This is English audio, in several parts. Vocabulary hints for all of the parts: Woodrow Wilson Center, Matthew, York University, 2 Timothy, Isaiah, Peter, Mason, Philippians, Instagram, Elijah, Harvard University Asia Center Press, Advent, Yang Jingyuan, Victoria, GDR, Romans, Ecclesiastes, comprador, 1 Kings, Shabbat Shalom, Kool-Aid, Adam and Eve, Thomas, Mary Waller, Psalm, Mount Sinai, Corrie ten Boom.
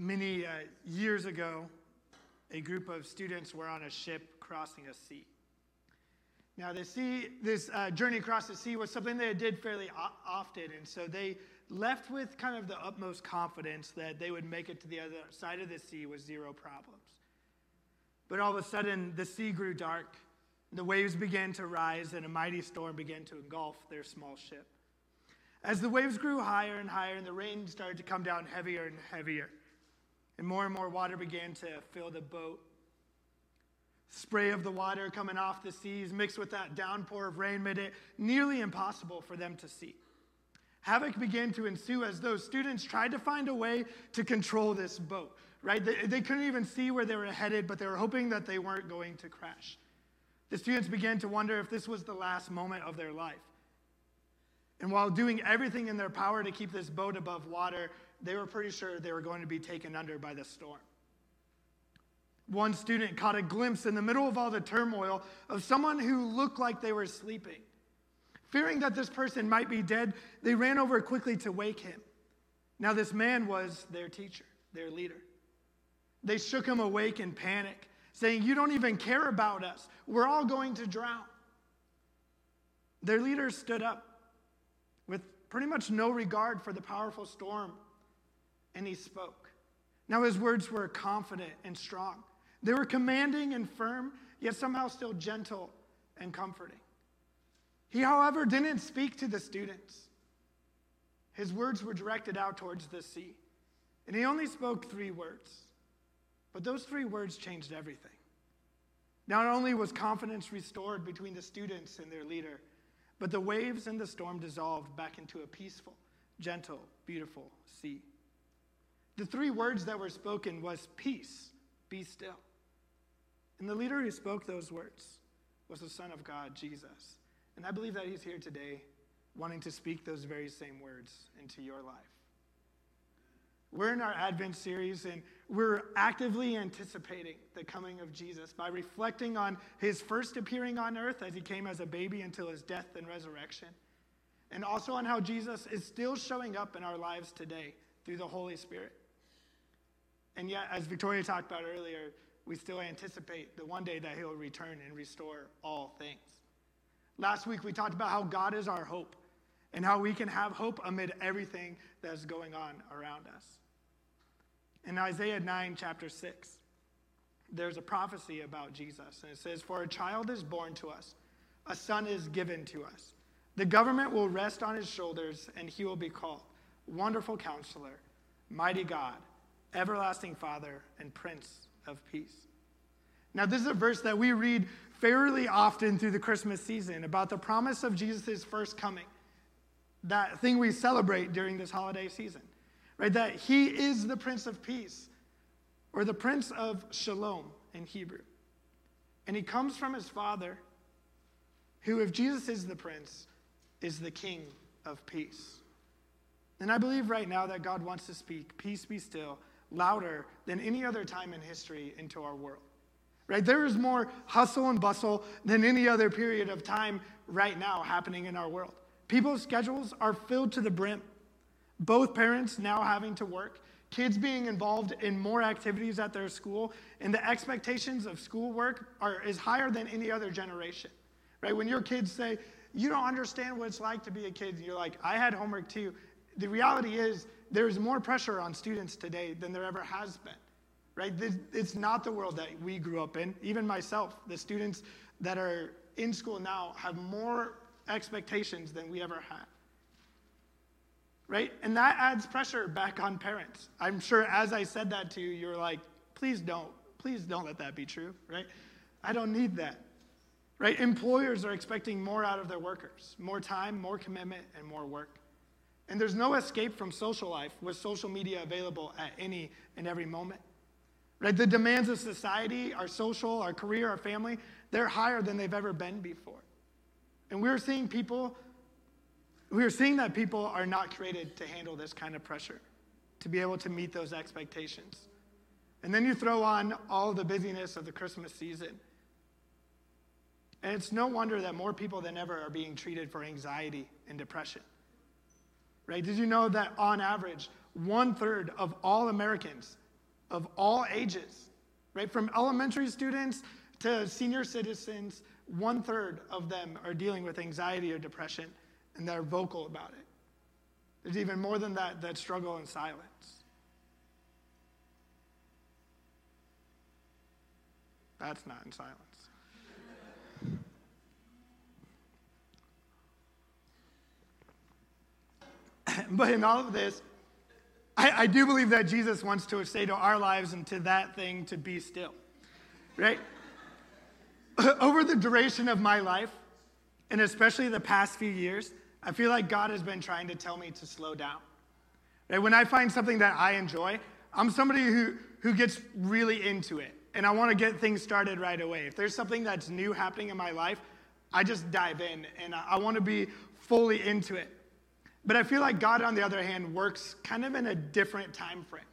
Many years ago, a group of students were on a ship crossing a sea. Now, the sea, this journey across the sea was something they did fairly often, and so they left with kind of the utmost confidence that they would make it to the other side of the sea with zero problems. But all of a sudden, the sea grew dark, and the waves began to rise, and a mighty storm began to engulf their small ship. As the waves grew higher and higher, and the rain started to come down heavier and heavier, and more water began to fill the boat. Spray of the water coming off the seas mixed with that downpour of rain made it nearly impossible for them to see. Havoc began to ensue as those students tried to find a way to control this boat, right? They couldn't even see where they were headed, but they were hoping that they weren't going to crash. The students began to wonder if this was the last moment of their life. And while doing everything in their power to keep this boat above water, they were pretty sure they were going to be taken under by the storm. One student caught a glimpse in the middle of all the turmoil of someone who looked like they were sleeping. Fearing that this person might be dead, they ran over quickly to wake him. Now this man was their teacher, their leader. They shook him awake in panic, saying, "You don't even care about us. We're all going to drown." Their leader stood up with pretty much no regard for the powerful storm, and he spoke. Now his words were confident and strong. They were commanding and firm, yet somehow still gentle and comforting. He, however, didn't speak to the students. His words were directed out towards the sea, and he only spoke three words. But those three words changed everything. Not only was confidence restored between the students and their leader, but the waves and the storm dissolved back into a peaceful, gentle, beautiful sea. The three words that were spoken was peace, be still. And the leader who spoke those words was the Son of God, Jesus. And I believe that he's here today wanting to speak those very same words into your life. We're in our Advent series, and we're actively anticipating the coming of Jesus by reflecting on his first appearing on earth as he came as a baby until his death and resurrection, and also on how Jesus is still showing up in our lives today through the Holy Spirit. And yet, as Victoria talked about earlier, we still anticipate the one day that he'll return and restore all things. Last week, we talked about how God is our hope, and how we can have hope amid everything that's going on around us. In Isaiah 9, chapter 6, there's a prophecy about Jesus, and it says, "For a child is born to us, a son is given to us. The government will rest on his shoulders, and he will be called Wonderful Counselor, Mighty God, Everlasting Father, and Prince of Peace." Now, this is a verse that we read fairly often through the Christmas season about the promise of Jesus' first coming. That thing we celebrate during this holiday season, right? That he is the Prince of Peace, or the Prince of Shalom in Hebrew. And he comes from his Father, who, if Jesus is the Prince, is the King of Peace. And I believe right now that God wants to speak, peace be still, louder than any other time in history into our world, right? There is more hustle and bustle than any other period of time right now happening in our world. People's schedules are filled to the brim. Both parents now having to work, kids being involved in more activities at their school, and the expectations of schoolwork is higher than any other generation, right? When your kids say, "You don't understand what it's like to be a kid," and you're like, "I had homework too." The reality is there's more pressure on students today than there ever has been, right? It's not the world that we grew up in. Even myself, the students that are in school now have more expectations than we ever had, right? And that adds pressure back on parents. I'm sure as I said that to you, you're like, please don't let that be true, right? I don't need that, right? Employers are expecting more out of their workers, more time, more commitment, and more work. And there's no escape from social life with social media available at any and every moment, right? The demands of society, our social, our career, our family, they're higher than they've ever been before. And we are seeing that people are not created to handle this kind of pressure, to be able to meet those expectations. And then you throw on all the busyness of the Christmas season. And it's no wonder that more people than ever are being treated for anxiety and depression, right? Did you know that on average, 1/3 of all Americans of all ages, right? From elementary students to senior citizens, 1/3 of them are dealing with anxiety or depression, and they're vocal about it. There's even more than that that struggle in silence. That's not in silence. But in all of this, I do believe that Jesus wants to say to our lives and to that thing to be still, right? Over the duration of my life, and especially the past few years, I feel like God has been trying to tell me to slow down. Right? When I find something that I enjoy, I'm somebody who gets really into it, and I want to get things started right away. If there's something that's new happening in my life, I just dive in, and I want to be fully into it. But I feel like God, on the other hand, works kind of in a different time frame,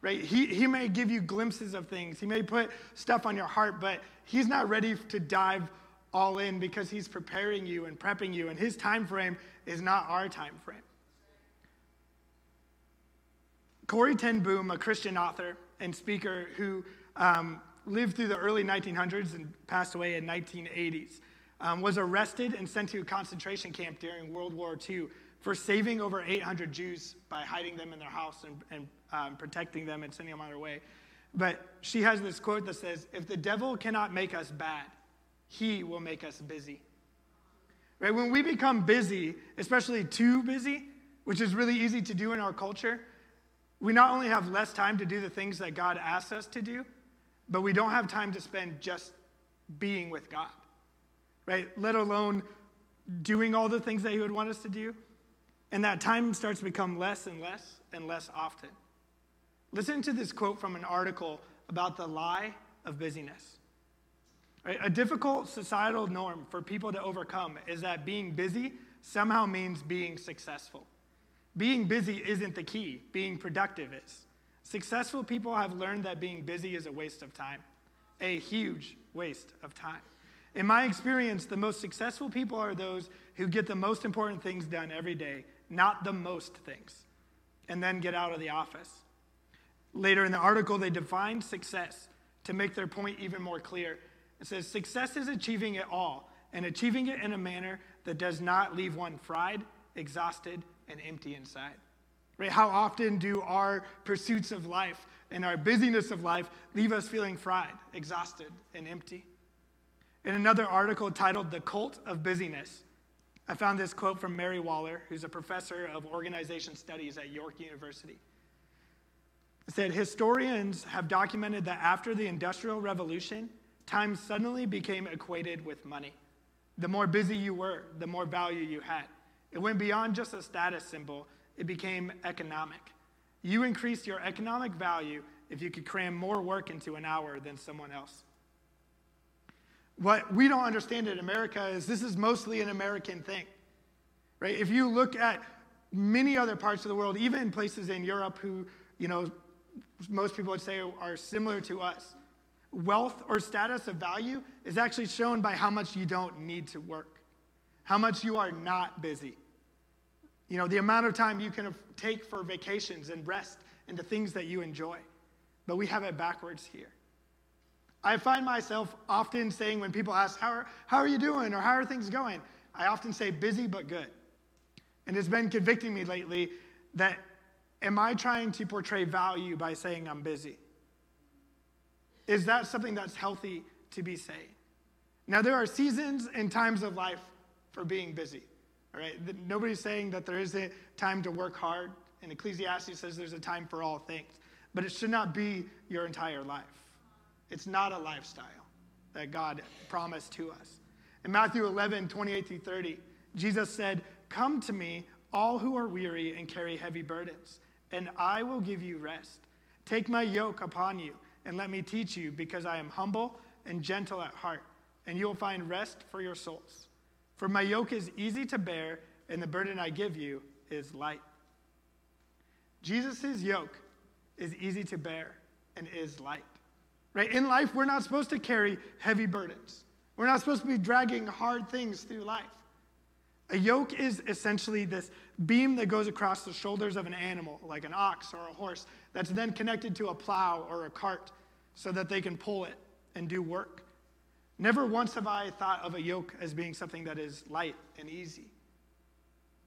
right? He may give you glimpses of things. He may put stuff on your heart, but he's not ready to dive all in because he's preparing you and prepping you, and his time frame is not our time frame. Corrie ten Boom, a Christian author and speaker who lived through the early 1900s and passed away in 1980s, was arrested and sent to a concentration camp during World War II for saving over 800 Jews by hiding them in their house and protecting them and sending them on their way. But she has this quote that says, "If the devil cannot make us bad, he will make us busy." Right? When we become busy, especially too busy, which is really easy to do in our culture, we not only have less time to do the things that God asks us to do, but we don't have time to spend just being with God, right? Let alone doing all the things that he would want us to do. And that time starts to become less and less and less often. Listen to this quote from an article about the lie of busyness. Right? A difficult societal norm for people to overcome is that being busy somehow means being successful. Being busy isn't the key. Being productive is. Successful people have learned that being busy is a waste of time, a huge waste of time. In my experience, the most successful people are those who get the most important things done every day, not the most things, and then get out of the office. Later in the article, they define success to make their point even more clear. It says, success is achieving it all and achieving it in a manner that does not leave one fried, exhausted, and empty inside. Right? How often do our pursuits of life and our busyness of life leave us feeling fried, exhausted, and empty? In another article titled The Cult of Busyness, I found this quote from Mary Waller, who's a professor of organization studies at York University. It said, historians have documented that after the Industrial Revolution, time suddenly became equated with money. The more busy you were, the more value you had. It went beyond just a status symbol. It became economic. You increased your economic value if you could cram more work into an hour than someone else. What we don't understand in America is this is mostly an American thing, right? If you look at many other parts of the world, even places in Europe who, you know, most people would say are similar to us, wealth or status of value is actually shown by how much you don't need to work, how much you are not busy. You know, the amount of time you can take for vacations and rest and the things that you enjoy. But we have it backwards here. I find myself often saying when people ask, how are you doing or how are things going? I often say busy but good. And it's been convicting me lately that am I trying to portray value by saying I'm busy? Is that something that's healthy to be saying? Now, there are seasons and times of life for being busy. All right? Nobody's saying that there isn't time to work hard. And Ecclesiastes says there's a time for all things. But it should not be your entire life. It's not a lifestyle that God promised to us. In Matthew 11:28-30, Jesus said, "Come to me, all who are weary and carry heavy burdens, and I will give you rest. Take my yoke upon you, and let me teach you, because I am humble and gentle at heart, and you will find rest for your souls. For my yoke is easy to bear, and the burden I give you is light." Jesus' yoke is easy to bear and is light. Right? In life, we're not supposed to carry heavy burdens. We're not supposed to be dragging hard things through life. A yoke is essentially this beam that goes across the shoulders of an animal, like an ox or a horse, that's then connected to a plow or a cart so that they can pull it and do work. Never once have I thought of a yoke as being something that is light and easy,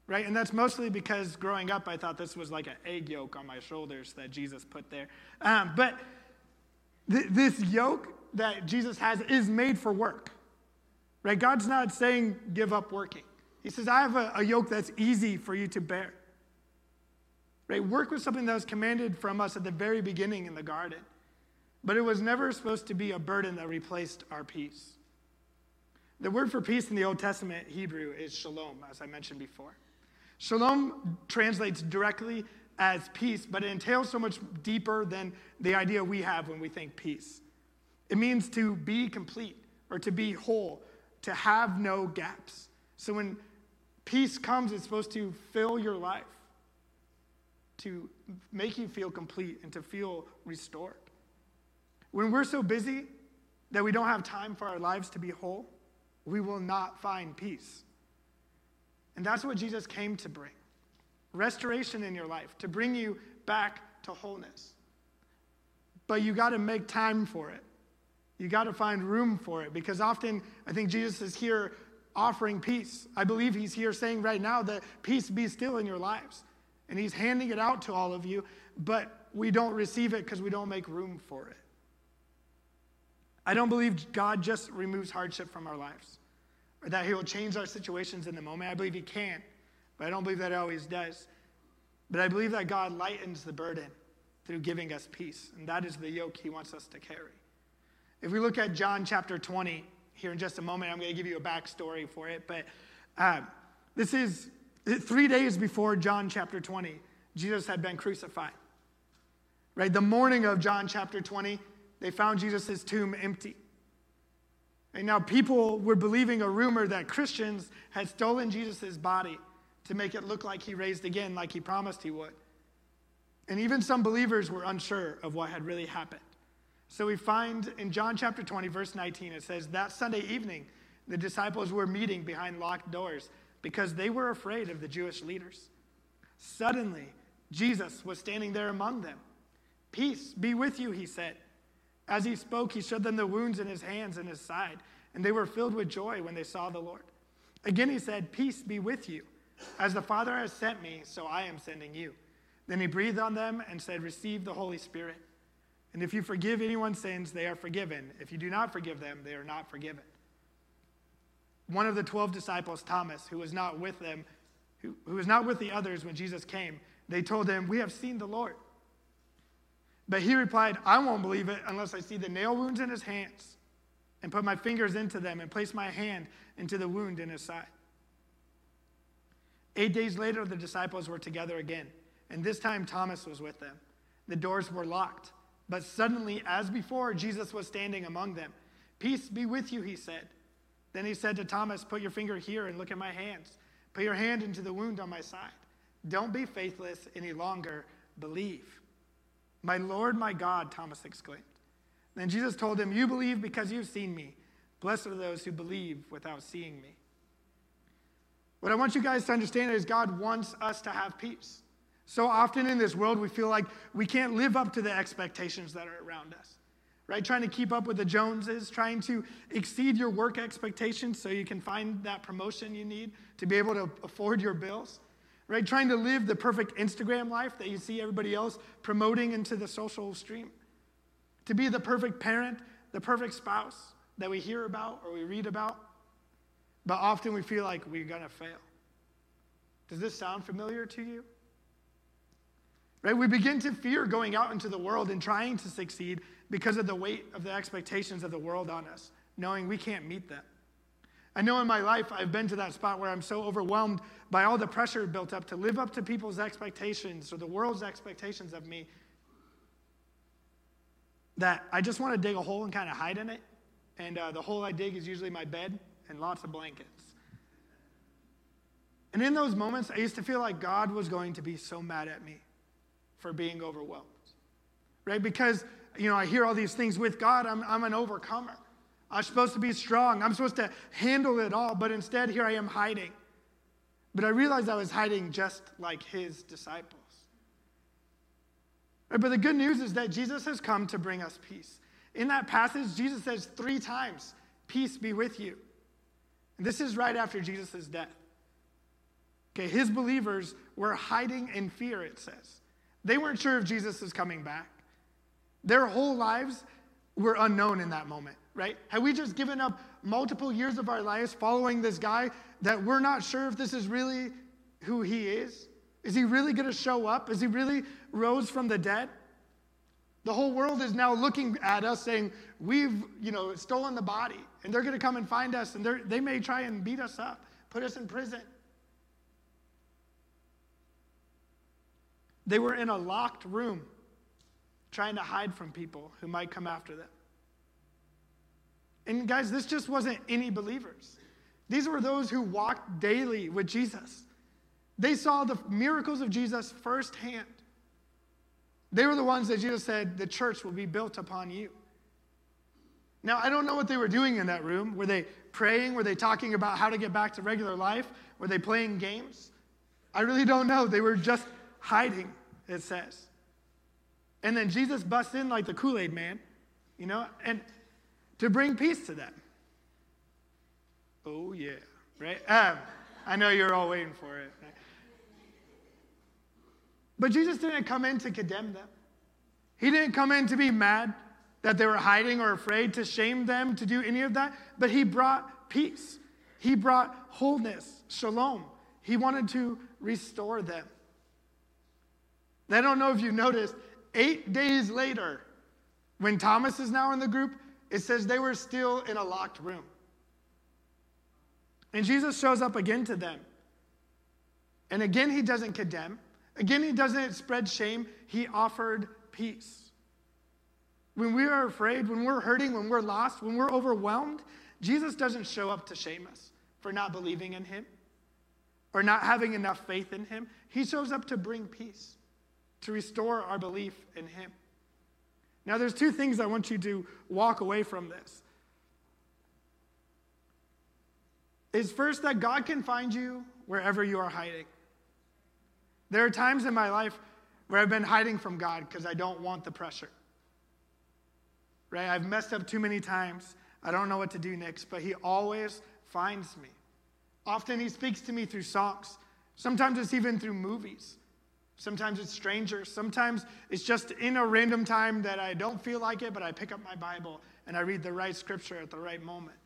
right? And that's mostly because growing up, I thought this was like an egg yolk on my shoulders that Jesus put there. But this yoke that Jesus has is made for work, right? God's not saying give up working. He says, I have a yoke that's easy for you to bear. Right? Work was something that was commanded from us at the very beginning in the garden. But it was never supposed to be a burden that replaced our peace. The word for peace in the Old Testament Hebrew is shalom, as I mentioned before. Shalom translates directly as peace, but it entails so much deeper than the idea we have when we think peace. It means to be complete or to be whole, to have no gaps. So when peace comes, it's supposed to fill your life, to make you feel complete and to feel restored. When we're so busy that we don't have time for our lives to be whole, we will not find peace. And that's what Jesus came to bring. Restoration in your life, to bring you back to wholeness. But you got to make time for it. You got to find room for it, because often I think Jesus is here offering peace. I believe he's here saying right now that peace be still in your lives. And he's handing it out to all of you, but we don't receive it because we don't make room for it. I don't believe God just removes hardship from our lives or that he will change our situations in the moment. I believe he can, but I don't believe that he always does. But I believe that God lightens the burden through giving us peace, and that is the yoke he wants us to carry. If we look at John chapter 20 here in just a moment, I'm going to give you a backstory for it, but this is 3 days before John chapter 20, Jesus had been crucified. Right, the morning of John chapter 20, they found Jesus' tomb empty. And now people were believing a rumor that Christians had stolen Jesus' body to make it look like he raised again, like he promised he would. And even some believers were unsure of what had really happened. So we find in John chapter 20, verse 19, it says, that Sunday evening, the disciples were meeting behind locked doors because they were afraid of the Jewish leaders. Suddenly, Jesus was standing there among them. Peace be with you, he said. As he spoke, he showed them the wounds in his hands and his side, and they were filled with joy when they saw the Lord. Again he said, peace be with you. As the Father has sent me, so I am sending you. Then he breathed on them and said, receive the Holy Spirit. And if you forgive anyone's sins, they are forgiven. If you do not forgive them, they are not forgiven. One of the 12 disciples, Thomas, who was not with them, who was not with the others when Jesus came, they told him, we have seen the Lord. But he replied, I won't believe it unless I see the nail wounds in his hands and put my fingers into them and place my hand into the wound in his side. 8 days later, the disciples were together again, and this time Thomas was with them. The doors were locked, but suddenly, as before, Jesus was standing among them. Peace be with you, he said. Then he said to Thomas, put your finger here and look at my hands. Put your hand into the wound on my side. Don't be faithless any longer. Believe. My Lord, my God, Thomas exclaimed. Then Jesus told him, you believe because you've seen me. Blessed are those who believe without seeing me. What I want you guys to understand is God wants us to have peace. So often in this world, we feel like we can't live up to the expectations that are around us, right? Trying to keep up with the Joneses, trying to exceed your work expectations so you can find that promotion you need to be able to afford your bills. Right, trying to live the perfect Instagram life that you see everybody else promoting into the social stream. To be the perfect parent, the perfect spouse that we hear about or we read about. But often we feel like we're going to fail. Does this sound familiar to you? Right, we begin to fear going out into the world and trying to succeed because of the weight of the expectations of the world on us, knowing we can't meet them. I know in my life I've been to that spot where I'm so overwhelmed by all the pressure built up to live up to people's expectations or the world's expectations of me that I just want to dig a hole and kind of hide in it. And the hole I dig is usually my bed and lots of blankets. And in those moments, I used to feel like God was going to be so mad at me for being overwhelmed, right? Because, I hear all these things with God. I'm an overcomer. I'm supposed to be strong. I'm supposed to handle it all, but instead here I am hiding. But I realized I was hiding just like his disciples. But the good news is that Jesus has come to bring us peace. In that passage, Jesus says 3 times, peace be with you. And this is right after Jesus' death. Okay, his believers were hiding in fear, it says. They weren't sure if Jesus was coming back. Their whole lives were unknown in that moment, right? Had we just given up multiple years of our lives following this guy that we're not sure if this is really who he is? Is he really going to show up? Is he really rose from the dead? The whole world is now looking at us saying, we've, stolen the body, and they're going to come and find us, and they may try and beat us up, put us in prison. They were in a locked room trying to hide from people who might come after them. And guys, this just wasn't any believers. These were those who walked daily with Jesus. They saw the miracles of Jesus firsthand. They were the ones that Jesus said, the church will be built upon you. Now, I don't know what they were doing in that room. Were they praying? Were they talking about how to get back to regular life? Were they playing games? I really don't know. They were just hiding, it says. And then Jesus busts in like the Kool-Aid man, and to bring peace to them. Oh, yeah, right? I know you're all waiting for it, right? But Jesus didn't come in to condemn them. He didn't come in to be mad that they were hiding or afraid, to shame them, to do any of that. But he brought peace. He brought wholeness, shalom. He wanted to restore them. I don't know if you noticed, 8 days later, when Thomas is now in the group, it says they were still in a locked room. And Jesus shows up again to them. And again, he doesn't condemn. Again, he doesn't spread shame. He offered peace. When we are afraid, when we're hurting, when we're lost, when we're overwhelmed, Jesus doesn't show up to shame us for not believing in him or not having enough faith in him. He shows up to bring peace, to restore our belief in him. Now, there's 2 things I want you to walk away from this. Is first that God can find you wherever you are hiding. There are times in my life where I've been hiding from God because I don't want the pressure. Right? I've messed up too many times. I don't know what to do next, but he always finds me. Often he speaks to me through songs. Sometimes it's even through movies. Sometimes it's strangers. Sometimes it's just in a random time that I don't feel like it, but I pick up my Bible and I read the right scripture at the right moment.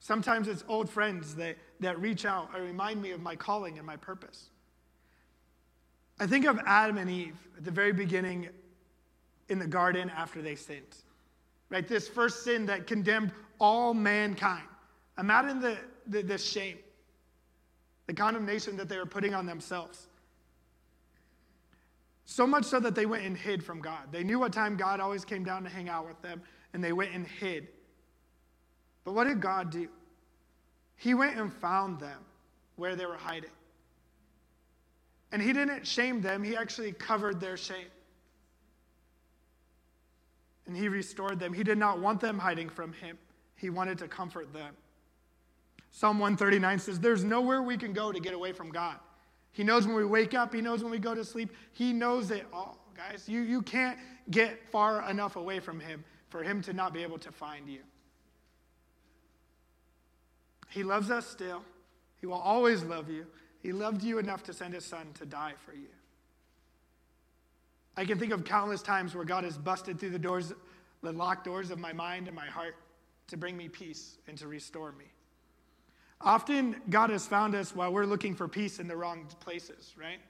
Sometimes it's old friends that reach out and remind me of my calling and my purpose. I think of Adam and Eve at the very beginning in the garden after they sinned. Right? This first sin that condemned all mankind. Imagine the shame, the condemnation that they were putting on themselves. So much so that they went and hid from God. They knew what time God always came down to hang out with them, and they went and hid. But what did God do? He went and found them where they were hiding. And he didn't shame them. He actually covered their shame. And he restored them. He did not want them hiding from him. He wanted to comfort them. Psalm 139 says, there's nowhere we can go to get away from God. He knows when we wake up. He knows when we go to sleep. He knows it all, guys. You can't get far enough away from him for him to not be able to find you. He loves us still. He will always love you. He loved you enough to send his son to die for you. I can think of countless times where God has busted through the locked doors of my mind and my heart to bring me peace and to restore me. Often, God has found us while we're looking for peace in the wrong places, right?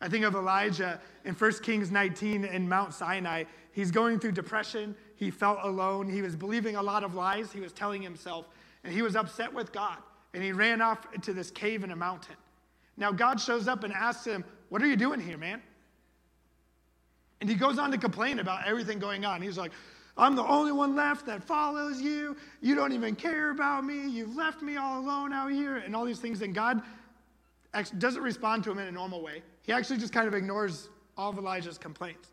I think of Elijah in 1 Kings 19 in Mount Sinai. He's going through depression. He felt alone. He was believing a lot of lies. He was telling himself, and he was upset with God, and he ran off into this cave in a mountain. Now, God shows up and asks him, what are you doing here, man? And he goes on to complain about everything going on. He's like, I'm the only one left that follows you. You don't even care about me. You've left me all alone out here, and all these things. And God doesn't respond to him in a normal way. He actually just kind of ignores all of Elijah's complaints.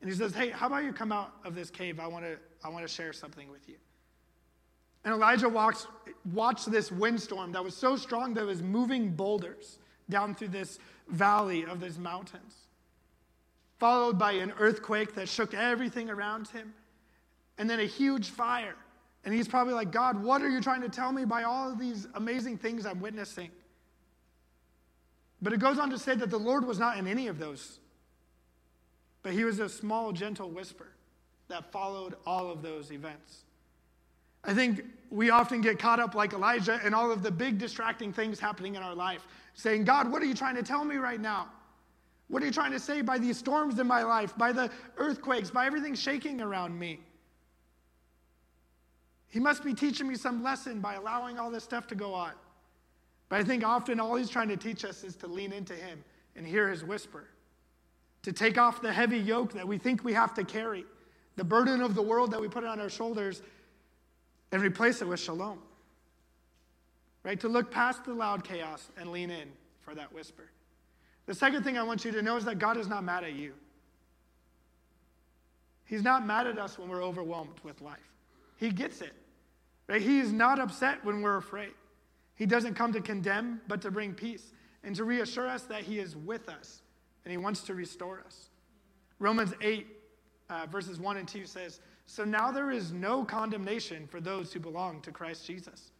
And he says, hey, how about you come out of this cave? I want to share something with you. And Elijah watched this windstorm that was so strong that it was moving boulders down through this valley of these mountains, followed by an earthquake that shook everything around him, and then a huge fire. And he's probably like, God, what are you trying to tell me by all of these amazing things I'm witnessing? But it goes on to say that the Lord was not in any of those, but he was a small, gentle whisper that followed all of those events. I think we often get caught up like Elijah in all of the big distracting things happening in our life, saying, God, what are you trying to tell me right now? What are you trying to say by these storms in my life, by the earthquakes, by everything shaking around me? He must be teaching me some lesson by allowing all this stuff to go on. But I think often all he's trying to teach us is to lean into him and hear his whisper, to take off the heavy yoke that we think we have to carry, the burden of the world that we put on our shoulders, and replace it with shalom, right? To look past the loud chaos and lean in for that whisper. The second thing I want you to know is that God is not mad at you. He's not mad at us when we're overwhelmed with life. He gets it, right? He is not upset when we're afraid. He doesn't come to condemn, but to bring peace and to reassure us that he is with us and he wants to restore us. Romans 8, verses 1 and 2 says, "So now there is no condemnation for those who belong to Christ Jesus.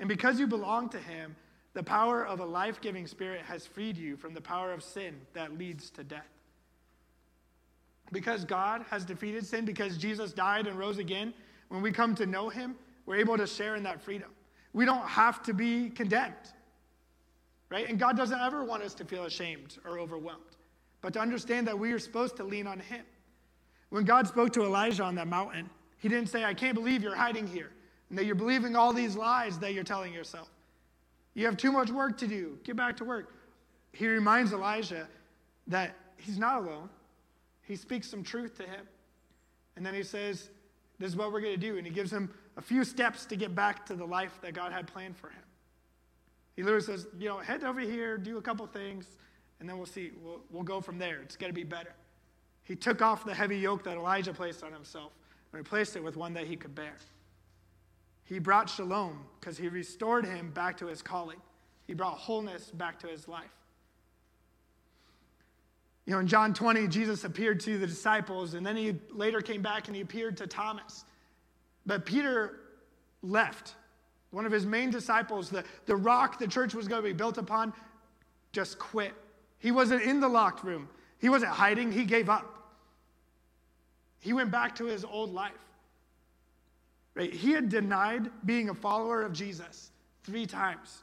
And because you belong to him, the power of a life-giving spirit has freed you from the power of sin that leads to death." Because God has defeated sin, because Jesus died and rose again, when we come to know him, we're able to share in that freedom. We don't have to be condemned, right? And God doesn't ever want us to feel ashamed or overwhelmed, but to understand that we are supposed to lean on him. When God spoke to Elijah on that mountain, he didn't say, I can't believe you're hiding here and that you're believing all these lies that you're telling yourself. You have too much work to do. Get back to work. He reminds Elijah that he's not alone. He speaks some truth to him. And then he says, this is what we're going to do. And he gives him a few steps to get back to the life that God had planned for him. He literally says, head over here, do a couple things, and then we'll see. We'll go from there. It's going to be better. He took off the heavy yoke that Elijah placed on himself and replaced it with one that he could bear. He brought shalom because he restored him back to his calling. He brought wholeness back to his life. In John 20, Jesus appeared to the disciples, and then he later came back and he appeared to Thomas. But Peter left. One of his main disciples, the rock the church was going to be built upon, just quit. He wasn't in the locked room. He wasn't hiding. He gave up. He went back to his old life. Right? He had denied being a follower of Jesus 3 times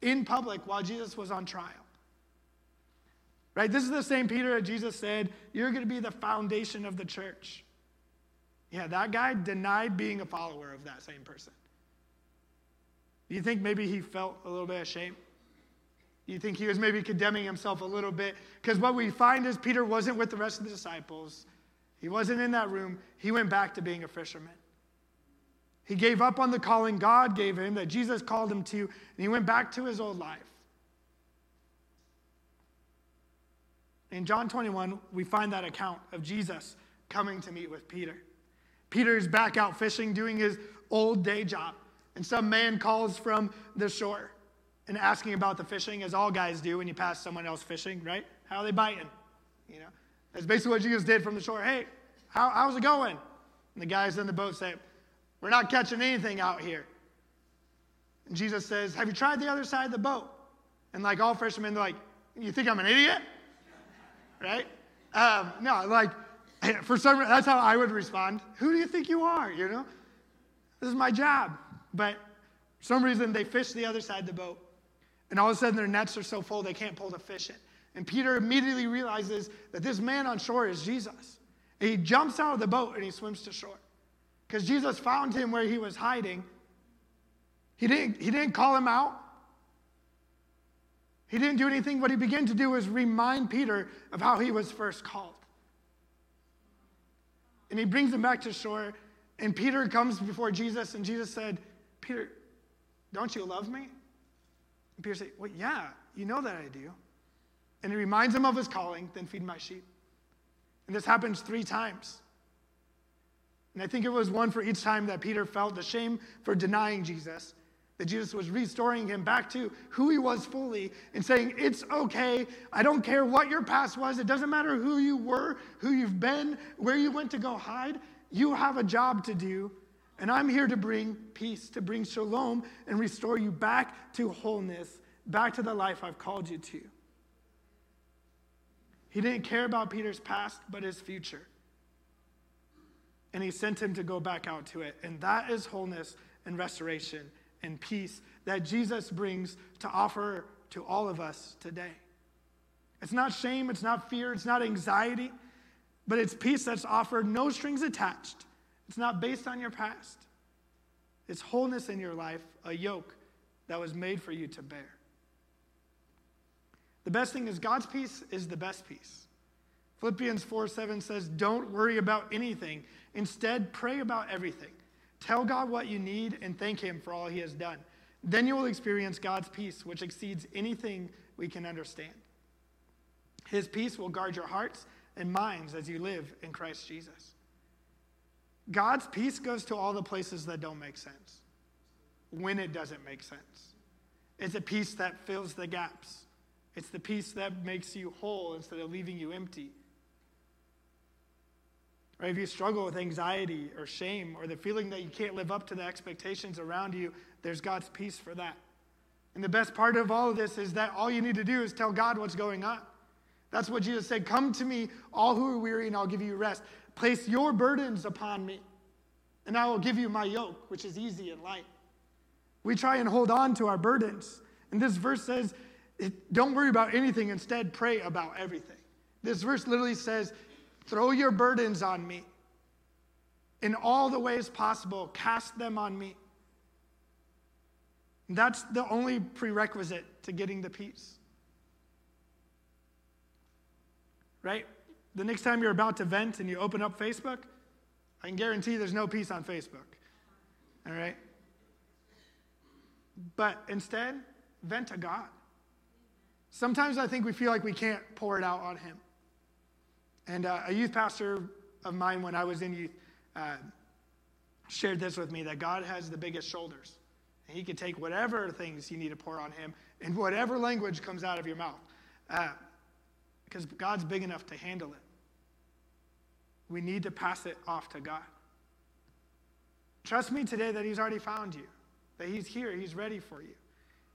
in public while Jesus was on trial. Right? This is the same Peter that Jesus said, you're going to be the foundation of the church. Yeah, that guy denied being a follower of that same person. Do you think maybe he felt a little bit ashamed? You think he was maybe condemning himself a little bit? Because what we find is Peter wasn't with the rest of the disciples. He wasn't in that room. He went back to being a fisherman. He gave up on the calling God gave him, that Jesus called him to, and he went back to his old life. In John 21, we find that account of Jesus coming to meet with Peter. Peter's back out fishing, doing his old day job, and some man calls from the shore and asking about the fishing, as all guys do when you pass someone else fishing, right? How are they biting? That's basically what Jesus did from the shore. Hey, how's it going? And the guys in the boat say, we're not catching anything out here. And Jesus says, have you tried the other side of the boat? And like all fishermen, they're like, you think I'm an idiot? Right? For some reason, that's how I would respond. Who do you think you are, This is my job. But for some reason, they fish the other side of the boat. And all of a sudden, their nets are so full, they can't pull the fish in. And Peter immediately realizes that this man on shore is Jesus. And he jumps out of the boat and he swims to shore. Because Jesus found him where he was hiding. He didn't call him out. He didn't do anything. What he began to do was remind Peter of how he was first called. And he brings him back to shore. And Peter comes before Jesus. And Jesus said, Peter, don't you love me? And Peter said, well, yeah, you know that I do. And he reminds him of his calling, then feed my sheep. And this happens 3 times. And I think it was one for each time that Peter felt the shame for denying Jesus, that Jesus was restoring him back to who he was fully and saying, it's okay, I don't care what your past was, it doesn't matter who you were, who you've been, where you went to go hide, you have a job to do, and I'm here to bring peace, to bring shalom, and restore you back to wholeness, back to the life I've called you to. He didn't care about Peter's past, but his future. And he sent him to go back out to it. And that is wholeness and restoration and peace that Jesus brings to offer to all of us today. It's not shame, it's not fear, it's not anxiety, but it's peace that's offered, no strings attached. It's not based on your past. It's wholeness in your life, a yoke that was made for you to bear. The best thing is God's peace is the best peace. Philippians 4:7 says, don't worry about anything. Instead, pray about everything. Tell God what you need and thank him for all he has done. Then you will experience God's peace, which exceeds anything we can understand. His peace will guard your hearts and minds as you live in Christ Jesus. God's peace goes to all the places that don't make sense, when it doesn't make sense. It's a peace that fills the gaps. It's the peace that makes you whole instead of leaving you empty. Right? If you struggle with anxiety or shame or the feeling that you can't live up to the expectations around you, there's God's peace for that. And the best part of all of this is that all you need to do is tell God what's going on. That's what Jesus said, come to me, all who are weary, and I'll give you rest. Place your burdens upon me, and I will give you my yoke, which is easy and light. We try and hold on to our burdens. And this verse says, don't worry about anything. Instead, pray about everything. This verse literally says, throw your burdens on me. In all the ways possible, cast them on me. And that's the only prerequisite to getting the peace. Right? The next time you're about to vent and you open up Facebook, I can guarantee there's no peace on Facebook. All right? But instead, vent to God. Sometimes I think we feel like we can't pour it out on him. And a youth pastor of mine when I was in youth shared this with me, that God has the biggest shoulders. And he can take whatever things you need to pour on him in whatever language comes out of your mouth. Because God's big enough to handle it. We need to pass it off to God. Trust me today that he's already found you, that he's here, he's ready for you.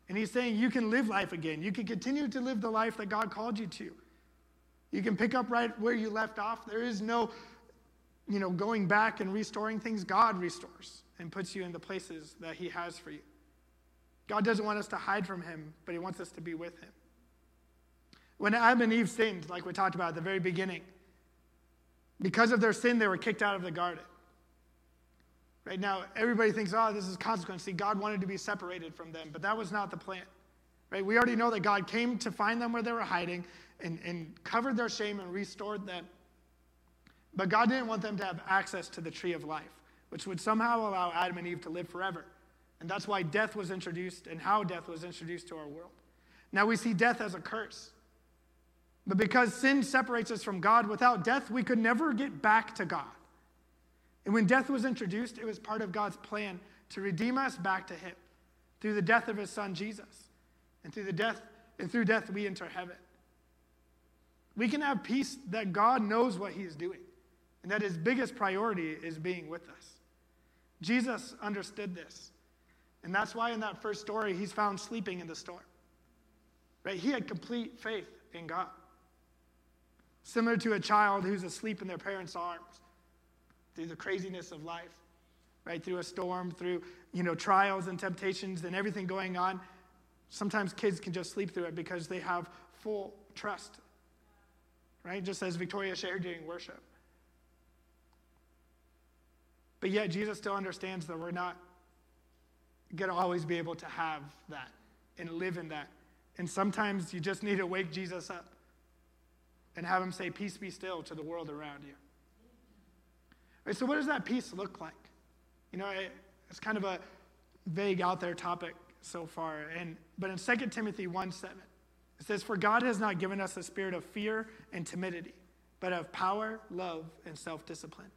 And he's saying you can live life again. You can continue to live the life that God called you to. You can pick up right where you left off. There is no, going back and restoring things. God restores and puts you in the places that he has for you. God doesn't want us to hide from him, but he wants us to be with him. When Adam and Eve sinned, like we talked about at the very beginning, because of their sin, they were kicked out of the garden. Right now, everybody thinks, this is consequence. See, God wanted to be separated from them, but that was not the plan. Right? We already know that God came to find them where they were hiding and covered their shame and restored them. But God didn't want them to have access to the tree of life, which would somehow allow Adam and Eve to live forever. And that's why death was introduced and how death was introduced to our world. Now we see death as a curse. But because sin separates us from God, without death, we could never get back to God. And when death was introduced, it was part of God's plan to redeem us back to him through the death of his son, Jesus. And through death, we enter heaven. We can have peace that God knows what he is doing and that his biggest priority is being with us. Jesus understood this. And that's why in that first story, he's found sleeping in the storm. Right? He had complete faith in God. Similar to a child who's asleep in their parents' arms. Through the craziness of life, right? Through a storm, through, trials and temptations and everything going on. Sometimes kids can just sleep through it because they have full trust, right? Just as Victoria shared during worship. But yet Jesus still understands that we're not going to always be able to have that and live in that. And sometimes you just need to wake Jesus up and have him say, peace be still to the world around you. Right, so what does that peace look like? It's kind of a vague out there topic so far. But in 2 Timothy 1:7, it says, for God has not given us a spirit of fear and timidity, but of power, love, and self-discipline.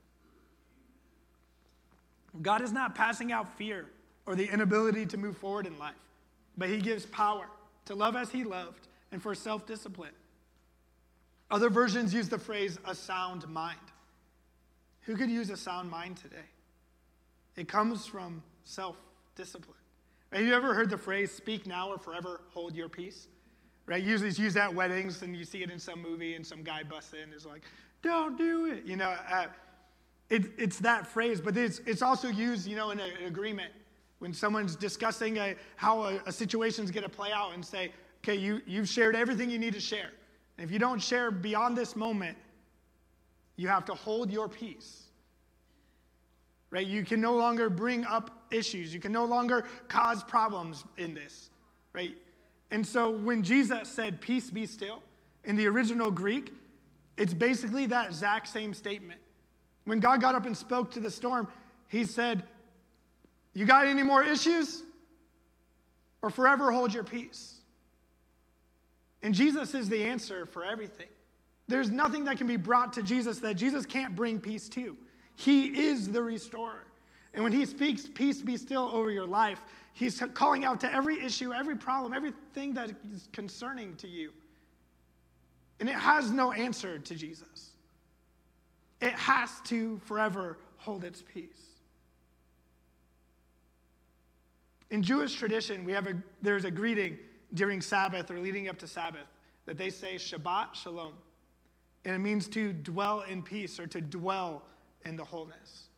God is not passing out fear or the inability to move forward in life, but he gives power to love as he loved and for self-discipline. Other versions use the phrase, a sound mind. Who could use a sound mind today? It comes from self-discipline. Have you ever heard the phrase, speak now or forever hold your peace? Right? Usually it's used at weddings, and you see it in some movie, and some guy busts in and is like, don't do it. You know, it's that phrase, but it's also used, you know, in an agreement. When someone's discussing how a situation's going to play out and say, okay, you've shared everything you need to share. And if you don't share beyond this moment, you have to hold your peace. Right? You can no longer bring up issues. You can no longer cause problems in this. Right? And so when Jesus said, peace be still, in the original Greek, it's basically that exact same statement. When God got up and spoke to the storm, he said, you got any more issues? Or forever hold your peace. And Jesus is the answer for everything. There's nothing that can be brought to Jesus that Jesus can't bring peace to. He is the restorer. And when he speaks, peace be still over your life, he's calling out to every issue, every problem, everything that is concerning to you. And it has no answer to Jesus. It has to forever hold its peace. In Jewish tradition, there's a greeting during Sabbath or leading up to Sabbath that they say Shabbat Shalom. And it means to dwell in peace or to dwell in the wholeness.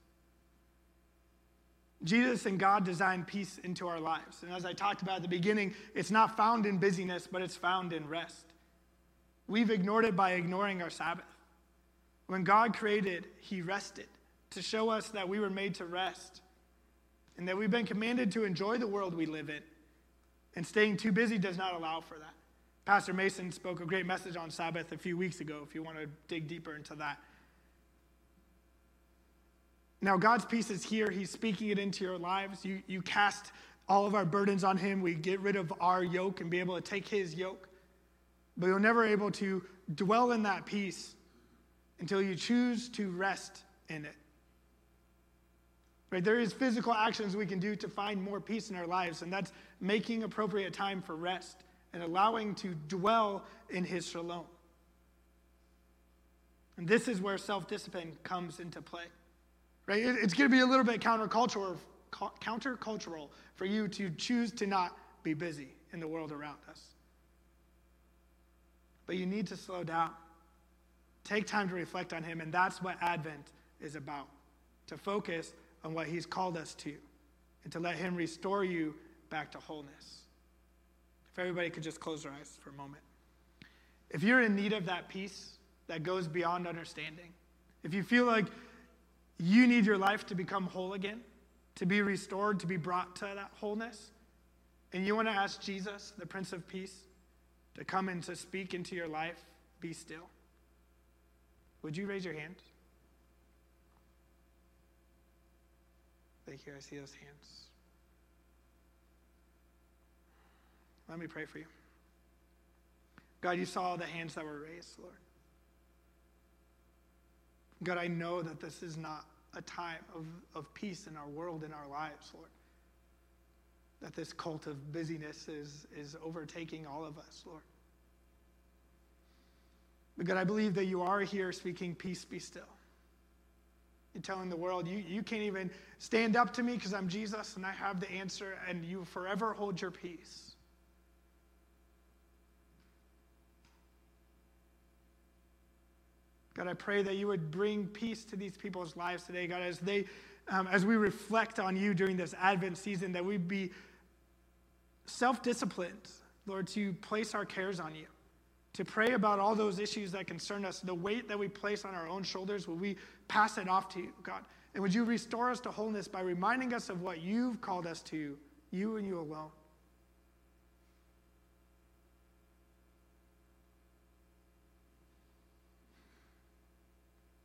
Jesus and God designed peace into our lives. And as I talked about at the beginning, it's not found in busyness, but it's found in rest. We've ignored it by ignoring our Sabbath. When God created, he rested to show us that we were made to rest and that we've been commanded to enjoy the world we live in. And staying too busy does not allow for that. Pastor Mason spoke a great message on Sabbath a few weeks ago, if you want to dig deeper into that. Now, God's peace is here. He's speaking it into your lives. You cast all of our burdens on him. We get rid of our yoke and be able to take his yoke. But you're never able to dwell in that peace until you choose to rest in it. Right? There is physical actions we can do to find more peace in our lives, and that's making appropriate time for rest and allowing to dwell in his shalom. And this is where self-discipline comes into play. Right? It's going to be a little bit countercultural for you to choose to not be busy in the world around us. But you need to slow down. Take time to reflect on him, and that's what Advent is about, to focus on what he's called us to and to let him restore you back to wholeness. If everybody could just close their eyes for a moment. If you're in need of that peace that goes beyond understanding, if you feel like you need your life to become whole again, to be restored, to be brought to that wholeness, and you want to ask Jesus, the Prince of Peace, to come and to speak into your life, be still. Would you raise your hand? Thank you. I see those hands. Let me pray for you. God, you saw the hands that were raised, Lord. God, I know that this is not a time of peace in our world, in our lives, Lord. That this cult of busyness is overtaking all of us, Lord. But God, I believe that you are here speaking, peace be still. You're telling the world, you can't even stand up to me because I'm Jesus and I have the answer, and you forever hold your peace. God, I pray that you would bring peace to these people's lives today, God, as we reflect on you during this Advent season, that we'd be self-disciplined, Lord, to place our cares on you, to pray about all those issues that concern us, the weight that we place on our own shoulders, will we pass it off to you, God? And would you restore us to wholeness by reminding us of what you've called us to, you and you alone?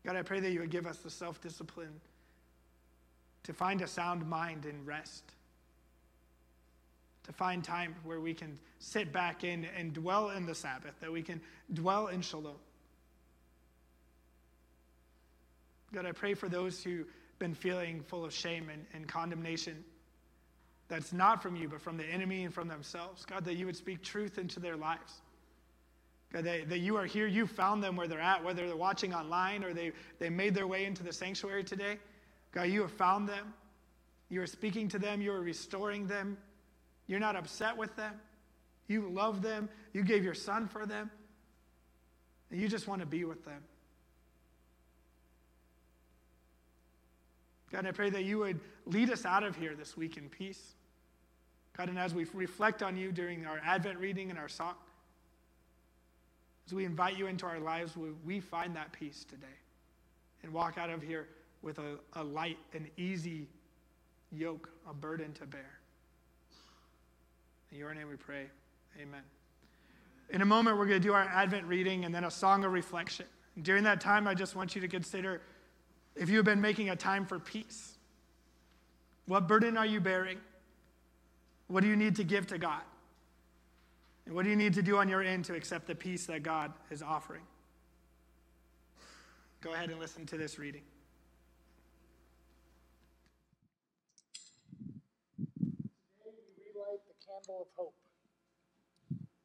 God, I pray that you would give us the self-discipline to find a sound mind and rest, to find time where we can sit back in and dwell in the Sabbath, that we can dwell in shalom. God, I pray for those who've been feeling full of shame and condemnation that's not from you, but from the enemy and from themselves. God, that you would speak truth into their lives. God, that you are here. You found them where they're at, whether they're watching online or they made their way into the sanctuary today. God, you have found them. You are speaking to them. You are restoring them. You're not upset with them. You love them. You gave your son for them. And you just want to be with them. God, and I pray that you would lead us out of here this week in peace. God, and as we reflect on you during our Advent reading and our song, as we invite you into our lives, we find that peace today and walk out of here with a light, an easy yoke, a burden to bear. In your name we pray, amen. In a moment, we're going to do our Advent reading and then a song of reflection. During that time, I just want you to consider, if you've been making a time for peace, what burden are you bearing? What do you need to give to God? And what do you need to do on your end to accept the peace that God is offering? Go ahead and listen to this reading. Today we relight the candle of hope.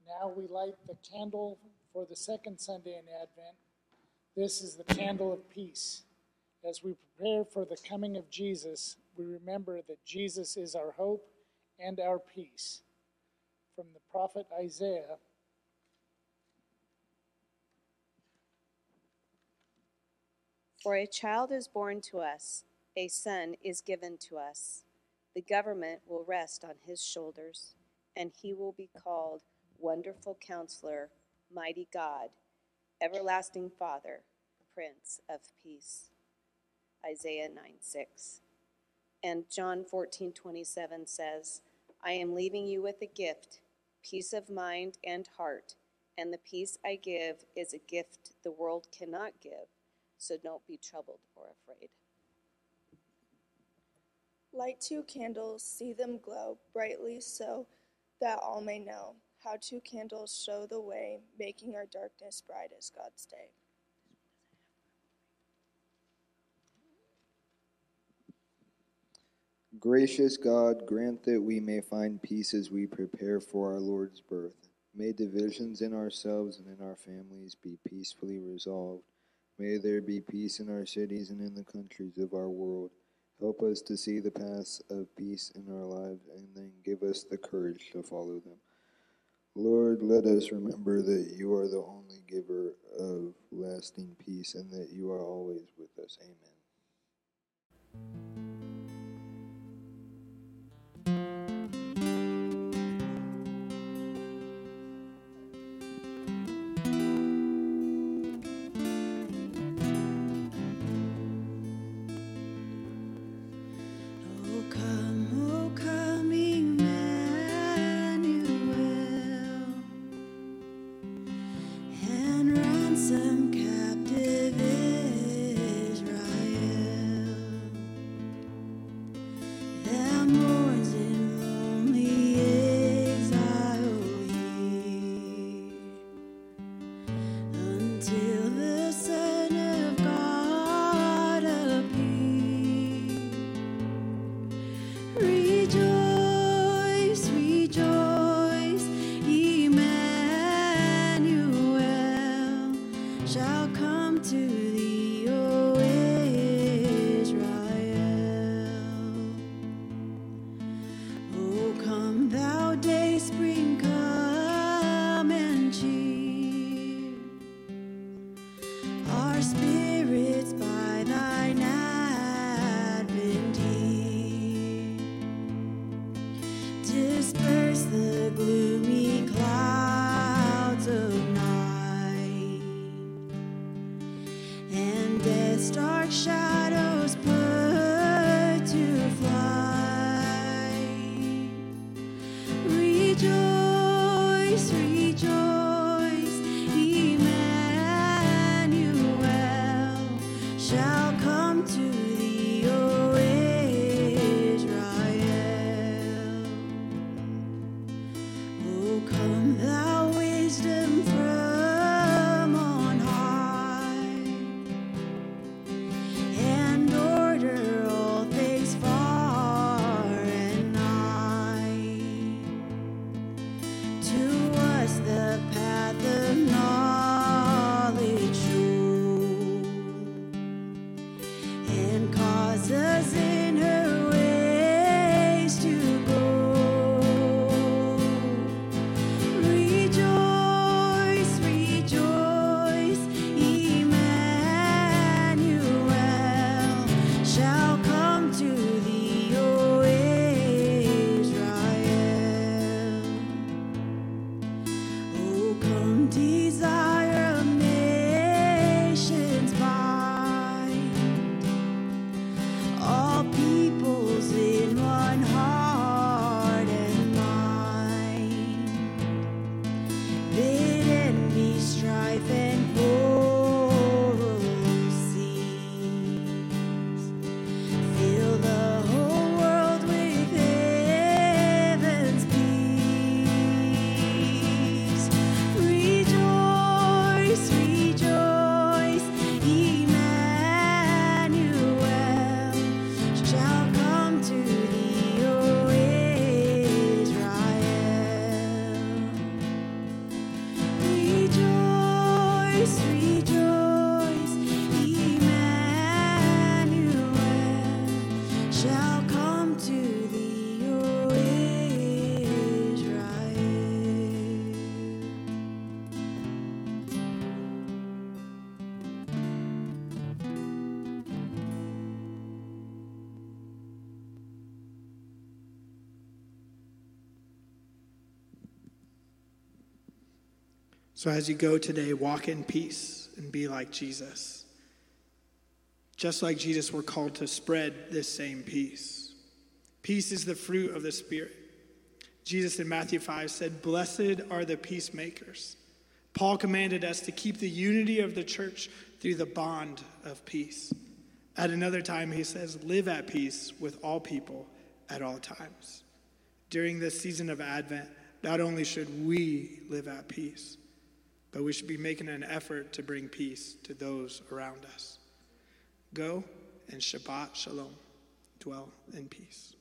Now we light the candle for the second Sunday in Advent. This is the candle of peace. As we prepare for the coming of Jesus, we remember that Jesus is our hope and our peace. From the prophet Isaiah, "For a child is born to us, a son is given to us. The government will rest on his shoulders, and he will be called Wonderful Counselor, Mighty God, Everlasting Father, Prince of Peace." Isaiah 9:6. And John 14:27 says, "I am leaving you with a gift, peace of mind and heart, and the peace I give is a gift the world cannot give, so don't be troubled or afraid." Light two candles, see them glow brightly so that all may know how two candles show the way, making our darkness bright as God's day. Gracious God, grant that we may find peace as we prepare for our Lord's birth. May divisions in ourselves and in our families be peacefully resolved. May there be peace in our cities and in the countries of our world. Help us to see the paths of peace in our lives, and then give us the courage to follow them. Lord, let us remember that you are the only giver of lasting peace, and that you are always with us. Amen. From on high and order So as you go today, walk in peace and be like Jesus. Just like Jesus, we're called to spread this same peace. Peace is the fruit of the Spirit. Jesus in Matthew 5 said, "Blessed are the peacemakers." Paul commanded us to keep the unity of the church through the bond of peace. At another time, he says, "Live at peace with all people at all times." During this season of Advent, not only should we live at peace, but we should be making an effort to bring peace to those around us. Go and Shabbat Shalom. Dwell in peace.